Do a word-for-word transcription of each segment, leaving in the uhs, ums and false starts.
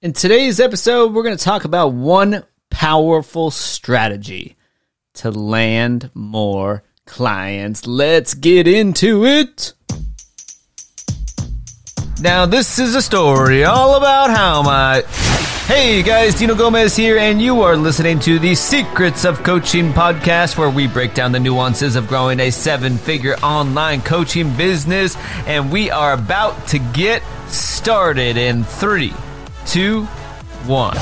In today's episode, we're going to talk about one powerful strategy to land more clients. Let's get into it. Now, this is a story all about how my... Hey guys, Dino Gomez here, and you are listening to the Secrets of Coaching podcast, where we break down the nuances of growing a seven-figure online coaching business, and we are about to get started in three, two, one.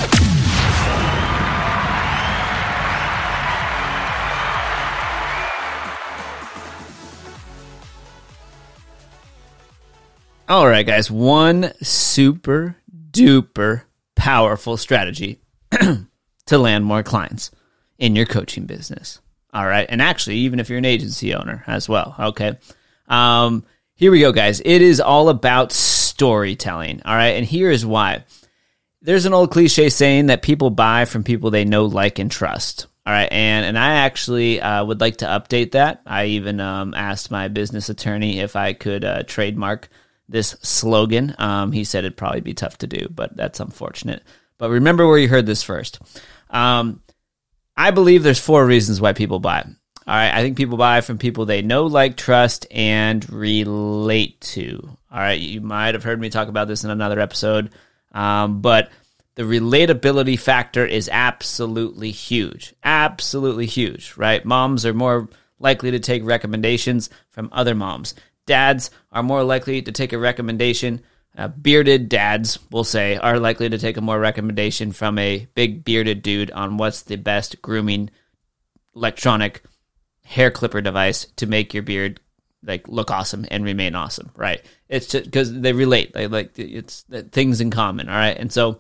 All right, guys, one super duper powerful strategy to land more clients in your coaching business. All right, and actually, even if you're an agency owner as well, okay? Um, here we go, guys. It is all about storytelling, all right? And here is why. There's an old cliche saying that people buy from people they know, like, and trust. All right, and and I actually uh, would like to update that. I even um, asked my business attorney if I could uh, trademark this slogan. Um, he said it'd probably be tough to do, but that's unfortunate. But remember where you heard this first. Um, I believe there's four reasons why people buy. All right, I think people buy from people they know, like, trust, and relate to. All right, you might have heard me talk about this in another episode, um, but the relatability factor is absolutely huge. Absolutely huge, right? Moms are more likely to take recommendations from other moms. Dads are more likely to take a recommendation. Uh, bearded dads, we'll say, are likely to take a more recommendation from a big bearded dude on what's the best grooming electronic hair clipper device to make your beard like look awesome and remain awesome, right? It's just because they relate. They like it's that things in common, all right? And so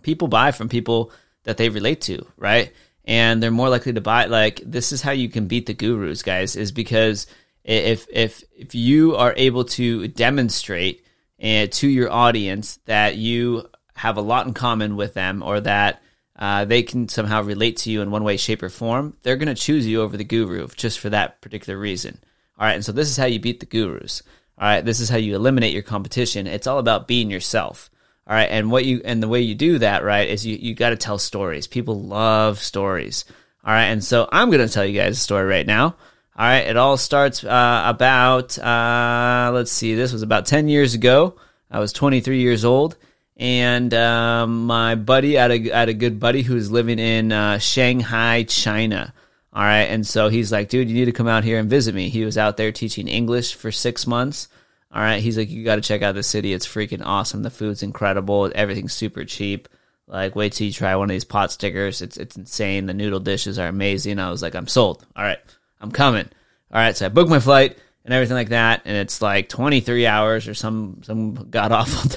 people buy from people that they relate to, right? And they're more likely to buy. Like, this is how you can beat the gurus, guys, is because If if if you are able to demonstrate uh, to your audience that you have a lot in common with them, or that uh, they can somehow relate to you in one way, shape, or form, they're going to choose you over the guru just for that particular reason. All right, and so this is how you beat the gurus. All right, this is how you eliminate your competition. It's all about being yourself. All right, and what you and the way you do that, right, is you you got to tell stories. People love stories. All right, and so I'm going to tell you guys a story right now. All right, it all starts uh, about, uh, let's see, this was about ten years ago. I was twenty-three years old, and um, my buddy, I had, a, I had a good buddy who was living in uh, Shanghai, China. All right, and so he's like, dude, you need to come out here and visit me. He was out there teaching English for six months. All right, he's like, you got to check out the city. It's freaking awesome. The food's incredible. Everything's super cheap. Like, wait till you try one of these pot stickers. It's, it's insane. The noodle dishes are amazing. I was like, I'm sold. All right. I'm coming. All right, so I booked my flight and everything like that, and it's like twenty-three hours or some some god-awful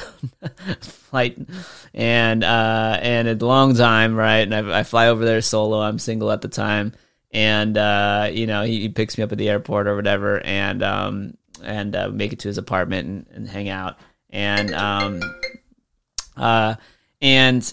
flight, and uh, and a long time, right? And I, I fly over there solo. I'm single at the time, and, uh, you know, he, he picks me up at the airport or whatever, and um, and uh, make it to his apartment and, and hang out. And, um, uh, and...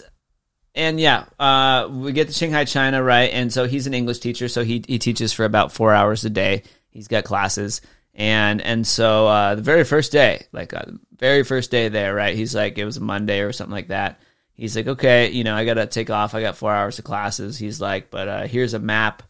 And yeah, uh, we get to Shanghai, China, right? And so he's an English teacher, so he he teaches for about four hours a day. He's got classes, and and so uh, the very first day, like uh, the very first day there, right? He's like, it was a Monday or something like that. He's like, okay, you know, I gotta take off. I got four hours of classes. He's like, but uh, here's a map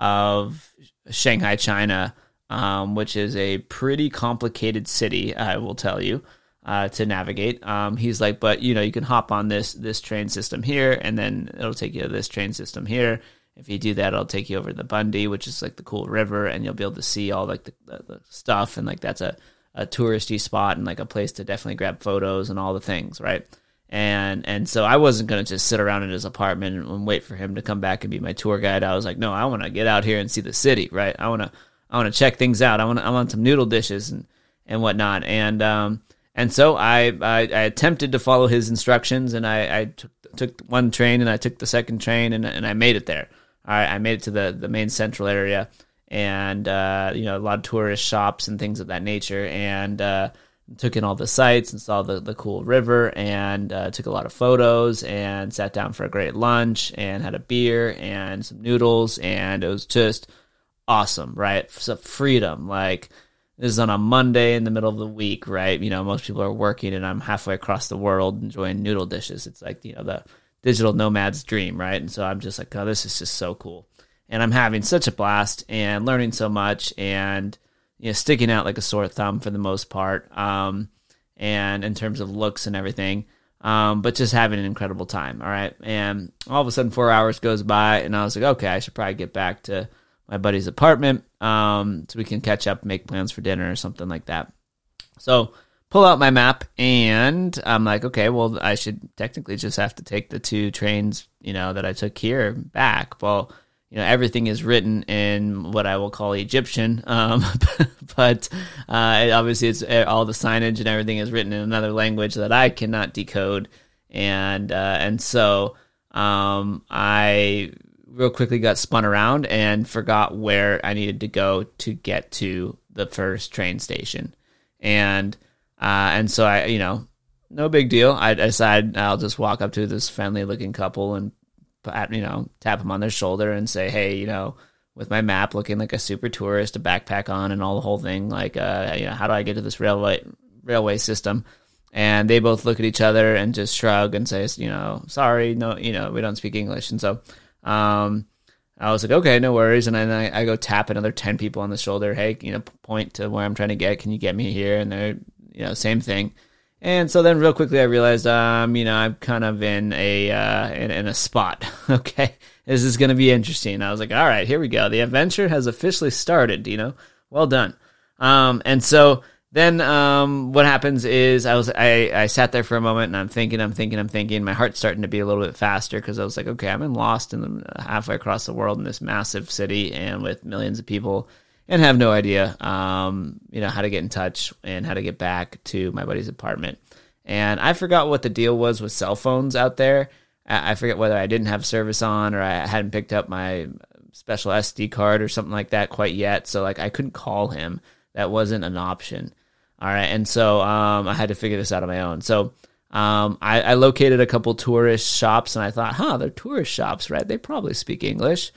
of Shanghai, China, um, which is a pretty complicated city, I will tell you. Uh, to navigate. Um, he's like, but you know, you can hop on this this train system here, and then it'll take you to this train system here. If you do that, it'll take you over to the Bundy, which is like the cool river, and you'll be able to see all like the, the, the stuff, and like that's a, a touristy spot and like a place to definitely grab photos and all the things, right? And and so I wasn't going to just sit around in his apartment and, and wait for him to come back and be my tour guide. I was like, no, I want to get out here and see the city, right? I want to I want to check things out. I want I want some noodle dishes and and whatnot, and um. And so I, I, I attempted to follow his instructions, and I, I took, took one train, and I took the second train, and and I made it there. All right, I made it to the, the main central area, and uh, you know, a lot of tourist shops and things of that nature, and uh, took in all the sights and saw the, the cool river, and uh, took a lot of photos, and sat down for a great lunch, and had a beer and some noodles, and it was just awesome, right? So freedom, like. This is on a Monday in the middle of the week, right? You know, most people are working, and I'm halfway across the world enjoying noodle dishes. It's like, you know, the digital nomad's dream, right? And so I'm just like, oh, this is just so cool. And I'm having such a blast and learning so much and, you know, sticking out like a sore thumb for the most part. Um, and in terms of looks and everything, um, but just having an incredible time. All right. And all of a sudden four hours goes by and I was like, okay, I should probably get back to my buddy's apartment, um, so we can catch up, make plans for dinner or something like that. So pull out my map and I'm like, okay, well, I should technically just have to take the two trains, you know, that I took here back. Well, you know, everything is written in what I will call Egyptian, um, but uh, obviously it's all the signage and everything is written in another language that I cannot decode. And uh, and so um, I real quickly got spun around and forgot where I needed to go to get to the first train station. And uh, and so I, you know, no big deal. I decided I'll just walk up to this friendly looking couple and, you know, tap them on their shoulder and say, hey, you know, with my map looking like a super tourist, a backpack on and all the whole thing, like, uh, you know, how do I get to this railway railway system? And they both look at each other and just shrug and say, you know, sorry, no, you know, we don't speak English. And so um, I was like, okay, no worries. And then I, I go tap another ten people on the shoulder. Hey, you know, point to where I'm trying to get. Can you get me here? And they're, you know, same thing. And so then real quickly I realized, um, you know, I'm kind of in a uh, in, in a spot, okay? This is going to be interesting. I was like, all right, here we go. The adventure has officially started, you know? Well done. Um, and so then um, what happens is I was I, I sat there for a moment, and I'm thinking, I'm thinking, I'm thinking. My heart's starting to be a little bit faster because I was like, okay, I'm lost in the, halfway across the world in this massive city and with millions of people, and have no idea, um, you know, how to get in touch and how to get back to my buddy's apartment. And I forgot what the deal was with cell phones out there. I, I forget whether I didn't have service on or I hadn't picked up my special S D card or something like that quite yet. So, like, I couldn't call him. That wasn't an option. All right. And so um, I had to figure this out on my own. So um, I, I located a couple tourist shops, and I thought, huh, they're tourist shops, right? They probably speak English.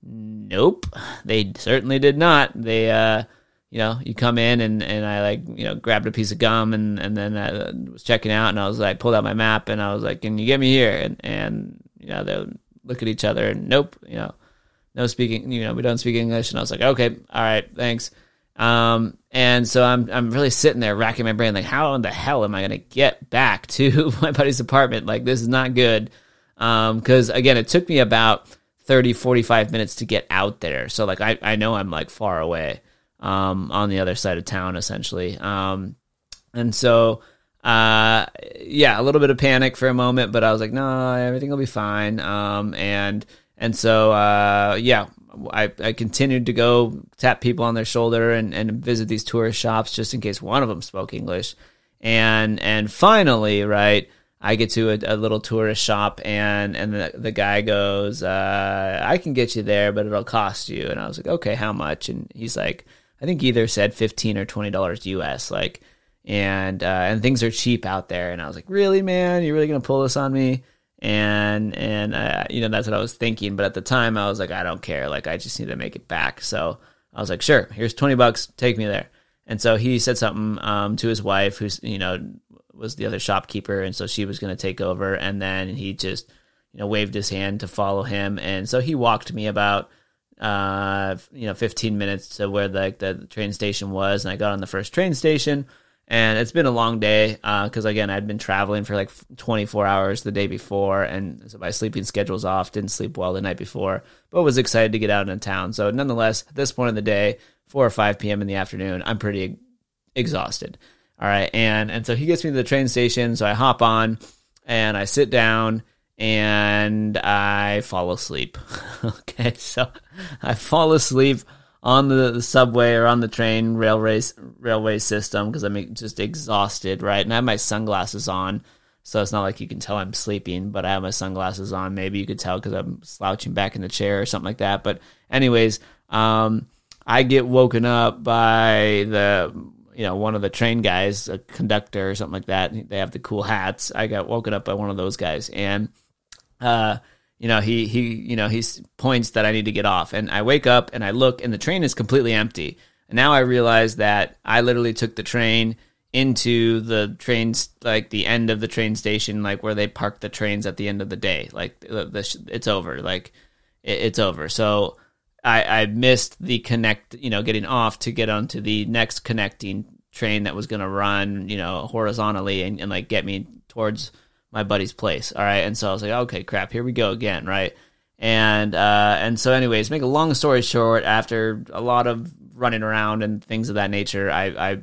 Nope, they certainly did not. They, uh, you know, you come in and, and I like, you know, grabbed a piece of gum and, and then I was checking out and I was like, pulled out my map and I was like, can you get me here? And, and, you know, they would look at each other and nope, you know, no speaking, you know, we don't speak English. And I was like, okay, all right, thanks. Um, and so I'm, I'm really sitting there racking my brain. Like, how in the hell am I going to get back to my buddy's apartment? Like, this is not good. Um, 'cause again, it took me about thirty, forty-five minutes to get out there. So, like, I, I know I'm, like, far away um, on the other side of town, essentially. Um, and so, uh, yeah, a little bit of panic for a moment, but I was like, no, everything will be fine. Um, and and so, uh, yeah, I, I continued to go tap people on their shoulder and, and visit these tourist shops just in case one of them spoke English. And, and finally, right, I get to a, a little tourist shop, and, and the, the guy goes, uh, I can get you there, but it'll cost you. And I was like, okay, how much? And he's like, I think either said fifteen or twenty dollars U S, like, and, uh, and things are cheap out there. And I was like, really, man, you're really going to pull this on me? And, and, uh, you know, that's what I was thinking. But at the time I was like, I don't care. Like, I just need to make it back. So I was like, sure, here's twenty bucks. Take me there. And so he said something, um, to his wife, who's, you know, was the other shopkeeper, and so she was going to take over, and then he just, you know, waved his hand to follow him, and so he walked me about, uh, you know, fifteen minutes to where like the, the train station was, and I got on the first train station, and it's been a long day, because uh, again, I'd been traveling for like twenty-four hours the day before, and so my sleeping schedule's off, didn't sleep well the night before, but was excited to get out into town, so nonetheless, at this point of the day, four or five p.m. in the afternoon, I'm pretty exhausted. All right, and and so he gets me to the train station, so I hop on, and I sit down, and I fall asleep. Okay, so I fall asleep on the, the subway or on the train railway, railway system because I'm just exhausted, right? And I have my sunglasses on, so it's not like you can tell I'm sleeping, but I have my sunglasses on. Maybe you could tell because I'm slouching back in the chair or something like that. But anyways, um, I get woken up by the... you know, one of the train guys, a conductor or something like that. They have the cool hats. I got woken up by one of those guys, and uh, you know, he he, you know, he points that I need to get off, and I wake up and I look, and the train is completely empty. And now I realize that I literally took the train into the trains, like the end of the train station, like where they park the trains at the end of the day. Like the, the, it's over, like it, it's over. So I, I missed the connect, you know, getting off to get onto the next connecting train that was going to run, you know, horizontally and, and like get me towards my buddy's place. All right. And so I was like, okay, crap, here we go again. Right. And, uh, and so anyways, make a long story short, after a lot of running around and things of that nature, I, I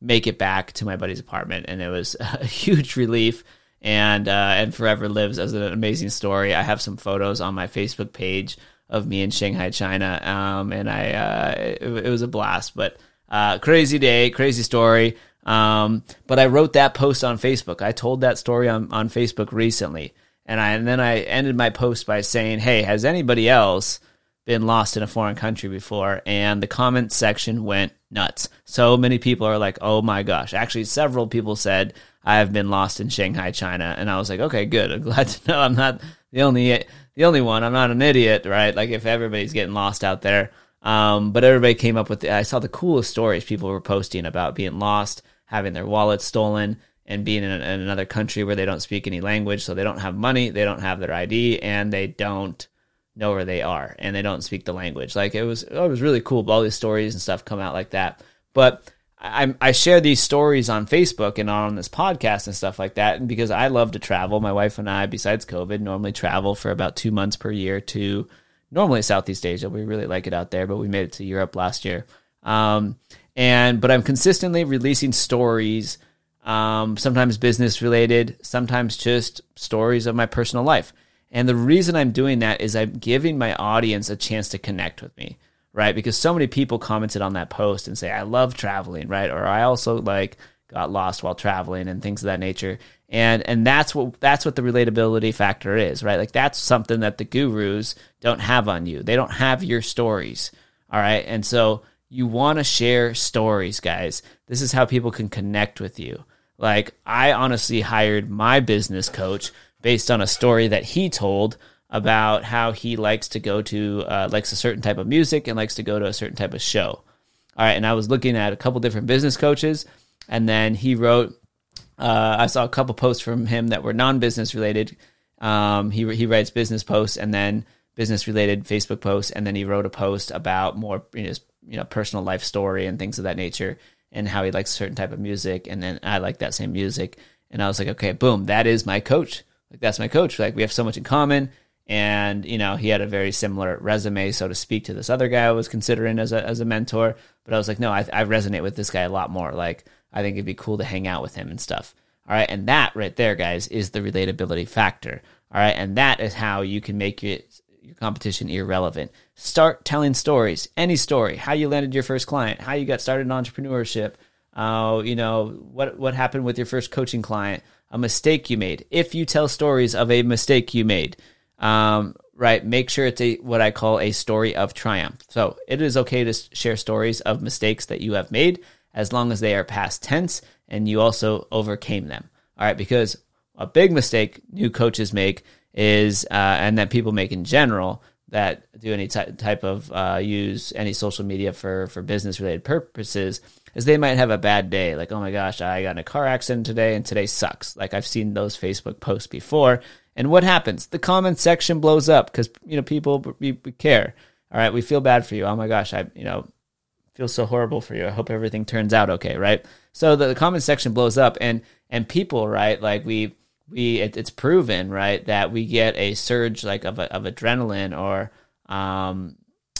make it back to my buddy's apartment, and it was a huge relief, and, uh, and forever lives as an amazing story. I have some photos on my Facebook page of me in Shanghai, China. Um, and I, uh, it, it was a blast, but, uh, crazy day, crazy story. Um, but I wrote that post on Facebook. I told that story on, on Facebook recently. And I, and then I ended my post by saying, hey, has anybody else been lost in a foreign country before? And the comment section went nuts. So many people are like, oh my gosh. Actually, several people said, I have been lost in Shanghai, China. And I was like, okay, good. I'm glad to know I'm not the only, the only one. I'm not an idiot, right? Like if everybody's getting lost out there. Um, but everybody came up with, the, I saw the coolest stories people were posting about being lost, having their wallets stolen, and being in, a, in another country where they don't speak any language, so they don't have money, they don't have their I D, and they don't know where they are, and they don't speak the language. Like it was, it was really cool. All these stories and stuff come out like that. But I, I share these stories on Facebook and on this podcast and stuff like that, and because I love to travel. My wife and I, besides COVID, normally travel for about two months per year to normally Southeast Asia. We really like it out there, but we made it to Europe last year. Um, and but I'm consistently releasing stories. Um, sometimes business related, sometimes just stories of my personal life. And the reason I'm doing that is I'm giving my audience a chance to connect with me, right? Because so many people commented on that post and say, I love traveling, right? Or I also like got lost while traveling and things of that nature. And, and that's what, that's what the relatability factor is, right? Like that's something that the gurus don't have on you. They don't have your stories. All right. And so you want to share stories, guys. This is how people can connect with you. Like, I honestly hired my business coach based on a story that he told about how he likes to go to, uh, likes a certain type of music and likes to go to a certain type of show. All right, and I was looking at a couple different business coaches, and then he wrote, uh, I saw a couple posts from him that were non-business related. Um, he he writes business posts and then business-related Facebook posts, and then he wrote a post about more, you know, his, you know, personal life story and things of that nature, and how he likes a certain type of music, and then I like that same music. And I was like, okay, boom, that is my coach. Like, that's my coach. Like, we have so much in common, and, you know, he had a very similar resume, so to speak, to this other guy I was considering as a as a mentor. But I was like, no, I, I resonate with this guy a lot more. Like, I think it'd be cool to hang out with him and stuff. All right, and that right there, guys, is the relatability factor. All right, and that is how you can make it, your competition irrelevant. Start telling stories, any story, how you landed your first client, how you got started in entrepreneurship, uh, you know, what, what happened with your first coaching client, a mistake you made. If you tell stories of a mistake you made, um, right, make sure it's a, what I call a story of triumph. So it is okay to share stories of mistakes that you have made as long as they are past tense and you also overcame them. All right, because a big mistake new coaches make is, uh, and that people make in general that do any ty- type of, uh, use any social media for, for business related purposes, is they might have a bad day. Like, oh my gosh, I got in a car accident today and today sucks. Like, I've seen those Facebook posts before. And what happens? The comment section blows up because, you know, people, we, we care. All right. We feel bad for you. Oh my gosh. I, you know, feel so horrible for you. I hope everything turns out okay. Right. So the, the comment section blows up, and, and people, right. Like we, We it, it's proven, right, that we get a surge like of a, of adrenaline or um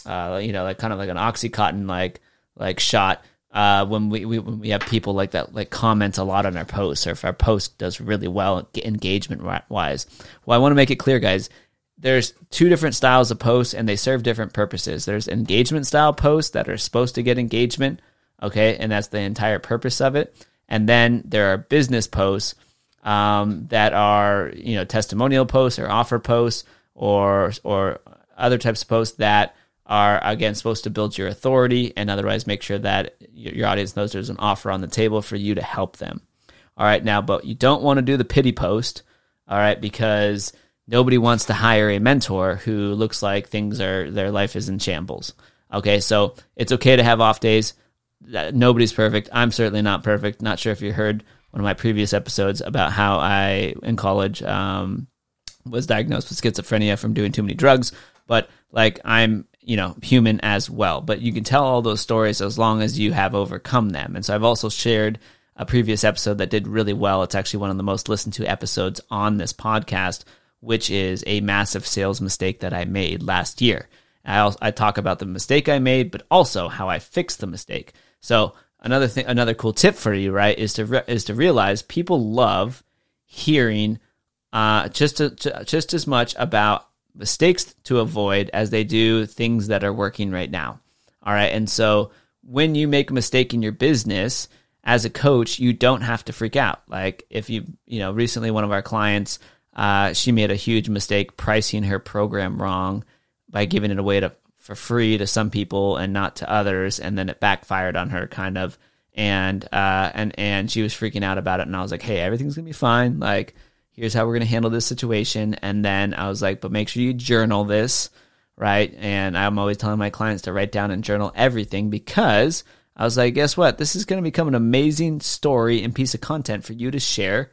uh you know like kind of like an Oxycontin like like shot uh when we, we when we have people like that like comment a lot on our posts, or if our post does really well engagement wise. Well, I want to make it clear, guys. There's two different styles of posts, and they serve different purposes. There's engagement style posts that are supposed to get engagement, okay, and that's the entire purpose of it. And then there are business posts. Um, that are, you know, testimonial posts or offer posts or or other types of posts that are, again, supposed to build your authority and otherwise make sure that your audience knows there's an offer on the table for you to help them. All right, now, but you don't want to do the pity post, all right, because nobody wants to hire a mentor who looks like things are, their life is in shambles. Okay, so it's okay to have off days. Nobody's perfect. I'm certainly not perfect. Not sure if you heard one of my previous episodes about how I, in college, um, was diagnosed with schizophrenia from doing too many drugs. But like, I'm, you know, human as well. But you can tell all those stories as long as you have overcome them. And so I've also shared a previous episode that did really well. It's actually one of the most listened to episodes on this podcast, which is a massive sales mistake that I made last year. I, also, I talk about the mistake I made, but also how I fixed the mistake. So another thing, another cool tip for you, right, is to re- is to realize people love hearing uh, just to, to, just as much about mistakes to avoid as they do things that are working right now. All right, and so when you make a mistake in your business as a coach, you don't have to freak out. Like if you you know recently one of our clients, uh, she made a huge mistake pricing her program wrong by giving it away to, for free to some people and not to others, and then it backfired on her kind of, and uh, and and she was freaking out about it. And I was like, hey, everything's gonna be fine. Like, here's how we're gonna handle this situation. And then I was like, but make sure you journal this, right? And I'm always telling my clients to write down and journal everything, because I was like, guess what? This is gonna become an amazing story and piece of content for you to share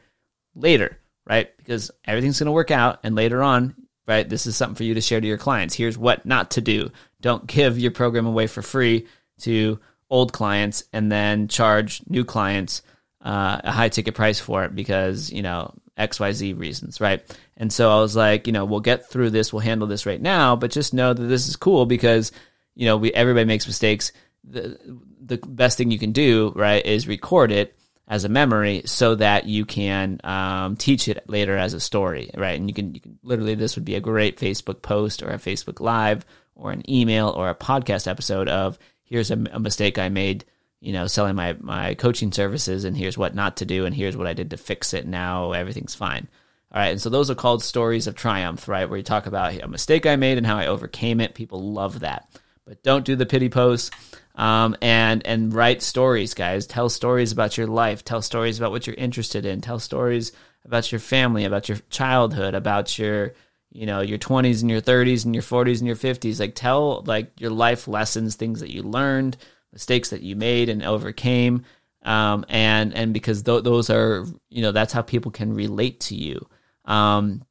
later, right? Because everything's gonna work out, and later on, right, this is something for you to share to your clients. Here's what not to do. Don't give your program away for free to old clients and then charge new clients uh, a high ticket price for it because, you know, X Y Z reasons, right? And so I was like, you know, we'll get through this. We'll handle this right now, but just know that this is cool because, you know, we everybody makes mistakes. The, the best thing you can do, right, is record it as a memory so that you can um, teach it later as a story, right? And you can, you can literally, this would be a great Facebook post or a Facebook Live or an email or a podcast episode of here's a, a mistake I made, you know, selling my, my coaching services, and here's what not to do, and here's what I did to fix it. Now everything's fine. All right, and so those are called stories of triumph, right, where you talk about a mistake I made and how I overcame it. People love that. But don't do the pity posts. Um, and and write stories, guys. Tell stories about your life. Tell stories about what you're interested in. Tell stories about your family, about your childhood, about your, you know, your twenties and your thirties and your forties and your fifties. Like, tell like your life lessons, things that you learned, mistakes that you made and overcame. Um, and and because th- those are, you know, that's how people can relate to you. Um,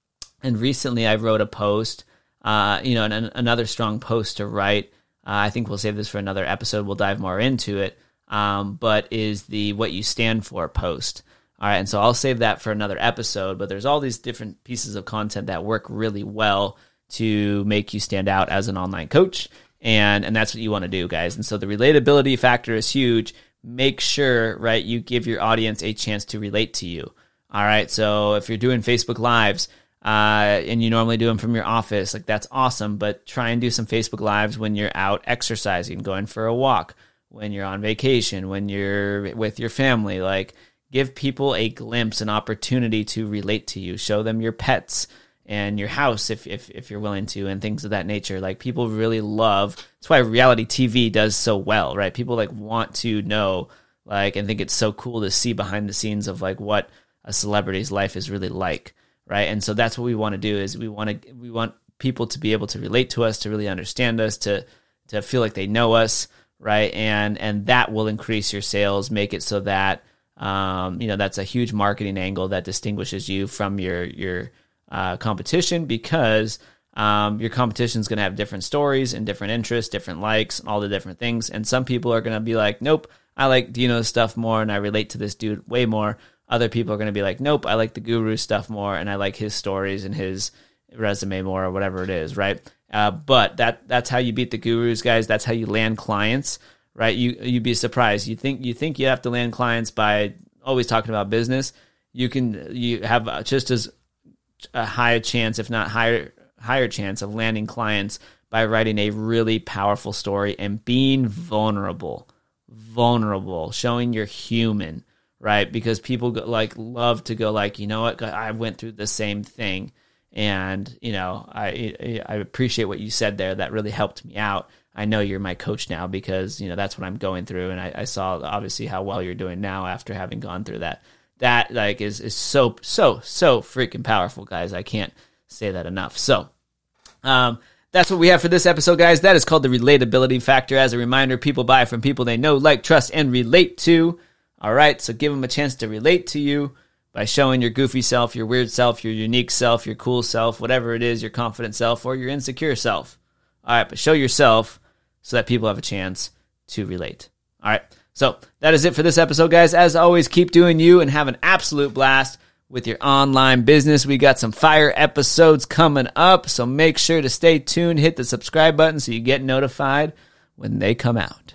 and recently, I wrote a post, uh, you know, and an, another strong post to write. Uh, I think we'll save this for another episode. We'll dive more into it, um, but is the what you stand for post. All right, and so I'll save that for another episode, but there's all these different pieces of content that work really well to make you stand out as an online coach, and, and that's what you want to do, guys. And so the relatability factor is huge. Make sure, right, you give your audience a chance to relate to you. All right, so if you're doing Facebook Lives, Uh, and you normally do them from your office, like that's awesome, but try and do some Facebook Lives when you're out exercising, going for a walk, when you're on vacation, when you're with your family. Like, give people a glimpse, an opportunity to relate to you. Show them your pets and your house if, if, if you're willing to, and things of that nature. Like, people really love, that's why reality T V does so well, right? People like want to know, like, and think it's so cool to see behind the scenes of like what a celebrity's life is really like. Right, and so that's what we want to do, is we want to we want people to be able to relate to us, to really understand us, to to feel like they know us, right? And and that will increase your sales, make it so that um, you know, that's a huge marketing angle that distinguishes you from your your uh, competition, because um, your competition is going to have different stories and different interests, different likes, all the different things. And some people are going to be like, nope, I like Dino's stuff more, and I relate to this dude way more. Other people are going to be like, nope, I like the guru stuff more, and I like his stories and his resume more, or whatever it is, right? Uh, but that that's how you beat the gurus, guys. That's how you land clients, right? You, you'd be surprised. You think you think you have to land clients by always talking about business. You can you have just as a high chance, if not higher higher chance, of landing clients by writing a really powerful story and being vulnerable, vulnerable, showing you're human. Right, because people go, like love to go like, you know what, I went through the same thing, and you know I I appreciate what you said there. That really helped me out. I know you're my coach now because you know that's what I'm going through, and I, I saw obviously how well you're doing now after having gone through that. That like is is so so so freaking powerful, guys. I can't say that enough. So, um, That's what we have for this episode, guys. That is called the relatability factor. As a reminder, people buy from people they know, like, trust, and relate to. All right, so give them a chance to relate to you by showing your goofy self, your weird self, your unique self, your cool self, whatever it is, your confident self, or your insecure self. All right, but show yourself so that people have a chance to relate. All right, so that is it for this episode, guys. As always, keep doing you and have an absolute blast with your online business. We got some fire episodes coming up, so make sure to stay tuned. Hit the subscribe button so you get notified when they come out.